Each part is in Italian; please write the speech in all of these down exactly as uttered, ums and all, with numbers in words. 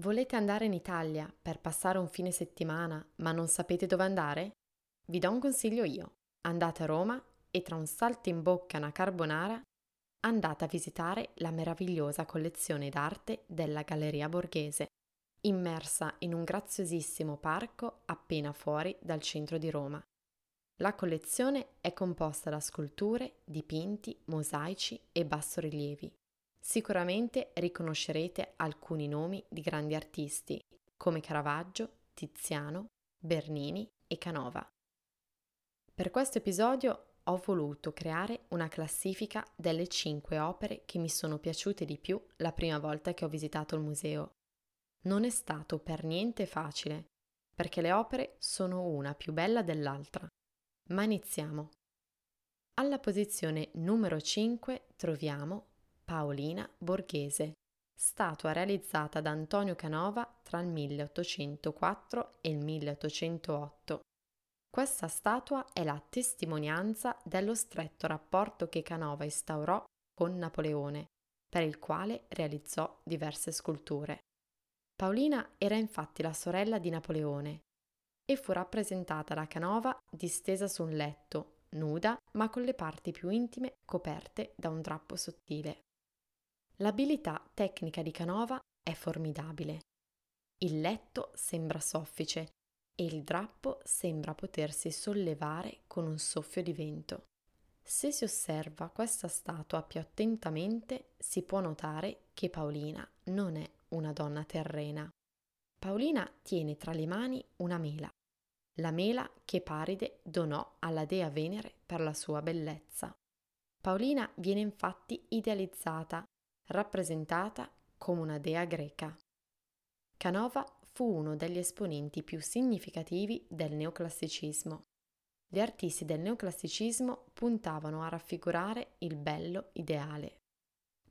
Volete andare in Italia per passare un fine settimana, ma non sapete dove andare? Vi do un consiglio io. Andate a Roma e tra un salto in bocca e una carbonara andate a visitare la meravigliosa collezione d'arte della Galleria Borghese, immersa in un graziosissimo parco appena fuori dal centro di Roma. La collezione è composta da sculture, dipinti, mosaici e bassorilievi. Sicuramente riconoscerete alcuni nomi di grandi artisti come Caravaggio, Tiziano, Bernini e Canova. Per questo episodio ho voluto creare una classifica delle cinque opere che mi sono piaciute di più la prima volta che ho visitato il museo. Non è stato per niente facile, perché le opere sono una più bella dell'altra. Ma iniziamo. Alla posizione numero cinque troviamo Paolina Borghese, statua realizzata da Antonio Canova tra il milleottocentoquattro e il milleottocentootto. Questa statua è la testimonianza dello stretto rapporto che Canova instaurò con Napoleone, per il quale realizzò diverse sculture. Paolina era infatti la sorella di Napoleone e fu rappresentata da Canova distesa su un letto, nuda ma con le parti più intime coperte da un drappo sottile. L'abilità tecnica di Canova è formidabile. Il letto sembra soffice e il drappo sembra potersi sollevare con un soffio di vento. Se si osserva questa statua più attentamente, si può notare che Paolina non è una donna terrena. Paolina tiene tra le mani una mela, la mela che Paride donò alla dea Venere per la sua bellezza. Paolina viene infatti idealizzata, rappresentata come una dea greca. Canova fu uno degli esponenti più significativi del neoclassicismo. Gli artisti del neoclassicismo puntavano a raffigurare il bello ideale.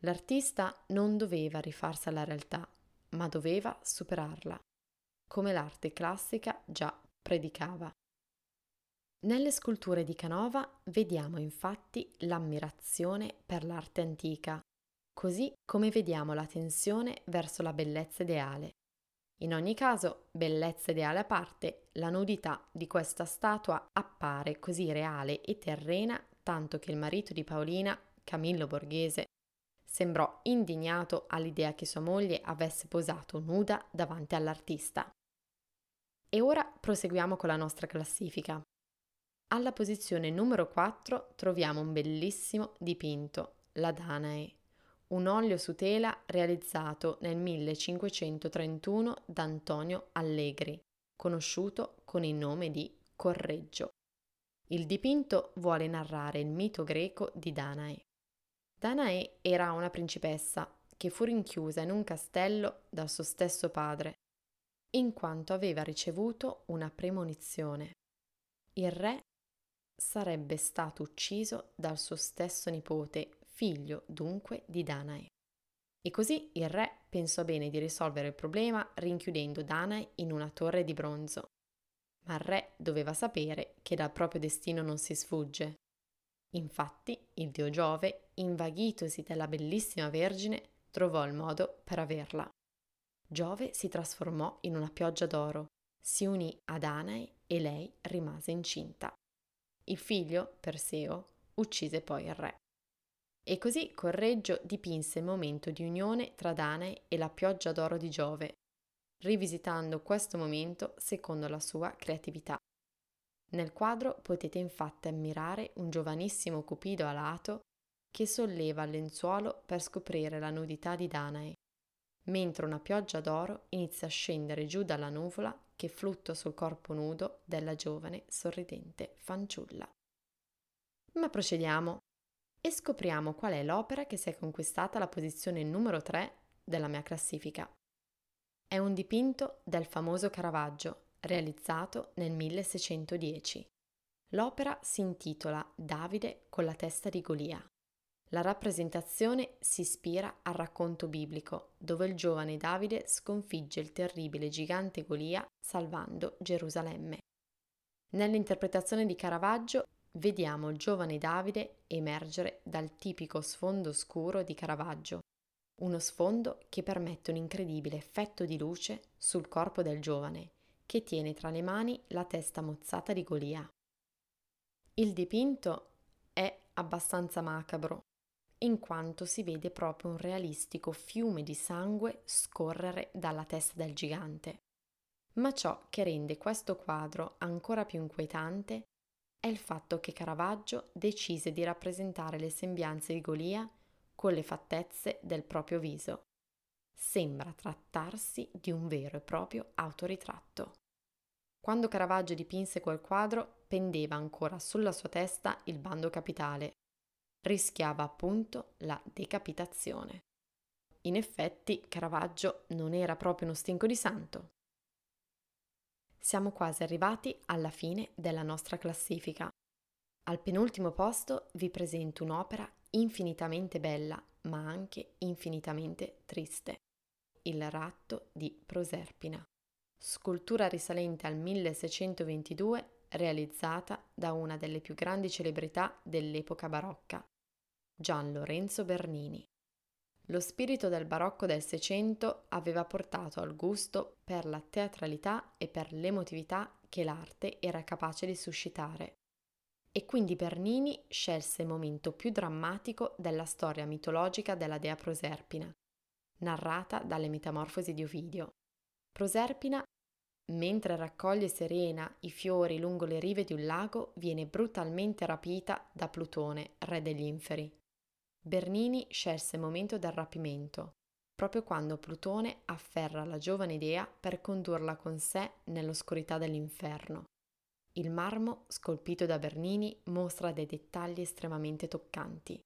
L'artista non doveva rifarsi alla realtà, ma doveva superarla, come l'arte classica già predicava. Nelle sculture di Canova vediamo infatti l'ammirazione per l'arte antica, così come vediamo la tensione verso la bellezza ideale. In ogni caso, bellezza ideale a parte, la nudità di questa statua appare così reale e terrena tanto che il marito di Paolina, Camillo Borghese, sembrò indignato all'idea che sua moglie avesse posato nuda davanti all'artista. E ora proseguiamo con la nostra classifica. Alla posizione numero quattro troviamo un bellissimo dipinto, la Danae, un olio su tela realizzato nel millecinquecentotrentuno da Antonio Allegri, conosciuto con il nome di Correggio. Il dipinto vuole narrare il mito greco di Danae. Danae era una principessa che fu rinchiusa in un castello dal suo stesso padre, in quanto aveva ricevuto una premonizione. Il re sarebbe stato ucciso dal suo stesso nipote, figlio dunque di Danae. E così il re pensò bene di risolvere il problema rinchiudendo Danae in una torre di bronzo. Ma il re doveva sapere che dal proprio destino non si sfugge. Infatti, il dio Giove, invaghitosi della bellissima vergine, trovò il modo per averla. Giove si trasformò in una pioggia d'oro, si unì a Danae e lei rimase incinta. Il figlio, Perseo, uccise poi il re. E così Correggio dipinse il momento di unione tra Danae e la pioggia d'oro di Giove, rivisitando questo momento secondo la sua creatività. Nel quadro potete infatti ammirare un giovanissimo Cupido alato che solleva il lenzuolo per scoprire la nudità di Danae, mentre una pioggia d'oro inizia a scendere giù dalla nuvola che fluttua sul corpo nudo della giovane sorridente fanciulla. Ma procediamo e scopriamo qual è l'opera che si è conquistata la posizione numero tre della mia classifica. È un dipinto del famoso Caravaggio, realizzato nel milleseicentodieci. L'opera si intitola Davide con la testa di Golia. La rappresentazione si ispira al racconto biblico, dove il giovane Davide sconfigge il terribile gigante Golia salvando Gerusalemme. Nell'interpretazione di Caravaggio vediamo il giovane Davide emergere dal tipico sfondo scuro di Caravaggio, uno sfondo che permette un incredibile effetto di luce sul corpo del giovane, che tiene tra le mani la testa mozzata di Golia. Il dipinto è abbastanza macabro, in quanto si vede proprio un realistico fiume di sangue scorrere dalla testa del gigante. Ma ciò che rende questo quadro ancora più inquietante è il fatto che Caravaggio decise di rappresentare le sembianze di Golia con le fattezze del proprio viso. Sembra trattarsi di un vero e proprio autoritratto. Quando Caravaggio dipinse quel quadro, pendeva ancora sulla sua testa il bando capitale. Rischiava appunto la decapitazione. In effetti, Caravaggio non era proprio uno stinco di santo. Siamo quasi arrivati alla fine della nostra classifica. Al penultimo posto vi presento un'opera infinitamente bella, ma anche infinitamente triste. Il Ratto di Proserpina, scultura risalente al milleseicentoventidue, realizzata da una delle più grandi celebrità dell'epoca barocca, Gian Lorenzo Bernini. Lo spirito del barocco del Seicento aveva portato al gusto per la teatralità e per l'emotività che l'arte era capace di suscitare. E quindi Bernini scelse il momento più drammatico della storia mitologica della dea Proserpina, narrata dalle Metamorfosi di Ovidio. Proserpina, mentre raccoglie serena i fiori lungo le rive di un lago, viene brutalmente rapita da Plutone, re degli inferi. Bernini scelse il momento del rapimento, proprio quando Plutone afferra la giovane dea per condurla con sé nell'oscurità dell'inferno. Il marmo, scolpito da Bernini, mostra dei dettagli estremamente toccanti.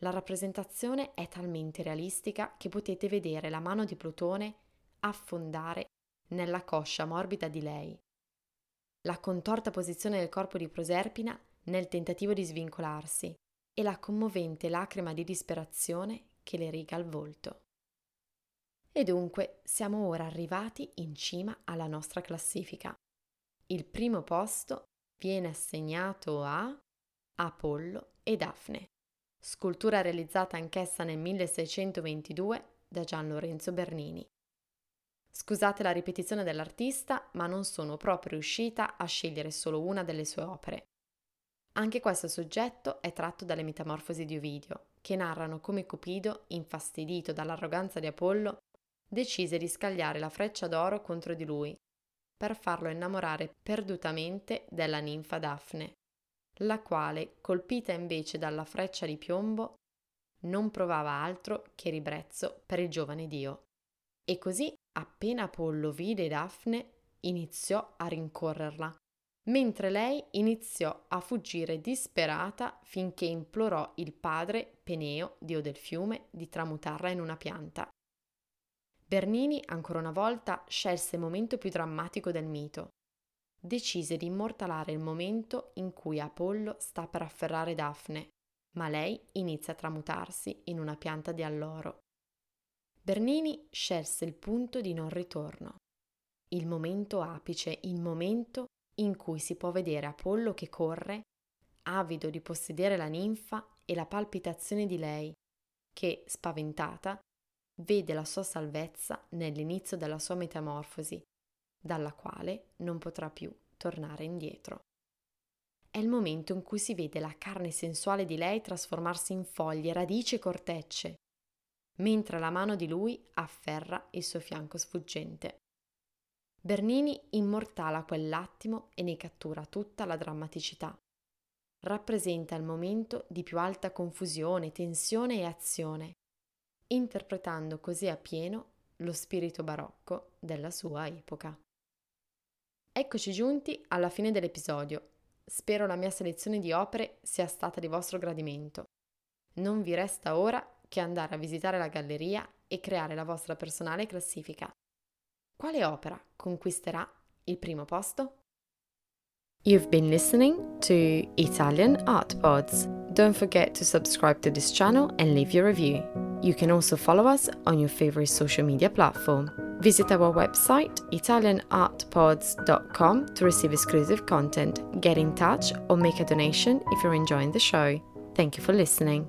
La rappresentazione è talmente realistica che potete vedere la mano di Plutone affondare nella coscia morbida di lei. La contorta posizione del corpo di Proserpina nel tentativo di svincolarsi e la commovente lacrima di disperazione che le riga il volto. E dunque siamo ora arrivati in cima alla nostra classifica. Il primo posto viene assegnato a Apollo e Dafne, scultura realizzata anch'essa nel milleseicentoventidue da Gian Lorenzo Bernini. Scusate la ripetizione dell'artista, ma non sono proprio riuscita a scegliere solo una delle sue opere. Anche questo soggetto è tratto dalle Metamorfosi di Ovidio, che narrano come Cupido, infastidito dall'arroganza di Apollo, decise di scagliare la freccia d'oro contro di lui per farlo innamorare perdutamente della ninfa Dafne, la quale, colpita invece dalla freccia di piombo, non provava altro che ribrezzo per il giovane dio. E così, appena Apollo vide Dafne, iniziò a rincorrerla, mentre lei iniziò a fuggire disperata finché implorò il padre Peneo, dio del fiume, di tramutarla in una pianta. Bernini, ancora una volta, scelse il momento più drammatico del mito. Decise di immortalare il momento in cui Apollo sta per afferrare Dafne, ma lei inizia a tramutarsi in una pianta di alloro. Bernini scelse il punto di non ritorno, il momento apice, il momento in cui si può vedere Apollo che corre, avido di possedere la ninfa e la palpitazione di lei, che, spaventata, vede la sua salvezza nell'inizio della sua metamorfosi, dalla quale non potrà più tornare indietro. È il momento in cui si vede la carne sensuale di lei trasformarsi in foglie, radici e cortecce, mentre la mano di lui afferra il suo fianco sfuggente. Bernini immortala quell'attimo e ne cattura tutta la drammaticità. Rappresenta il momento di più alta confusione, tensione e azione, interpretando così appieno lo spirito barocco della sua epoca. Eccoci giunti alla fine dell'episodio. Spero la mia selezione di opere sia stata di vostro gradimento. Non vi resta ora che andare a visitare la galleria e creare la vostra personale classifica. Quale opera conquisterà il primo posto? You've been listening to Italian Art Pods. Don't forget to subscribe to this channel and leave your review. You can also follow us on your favorite social media platform. Visit our website italian art pods dot com to receive exclusive content, get in touch or make a donation if you're enjoying the show. Thank you for listening.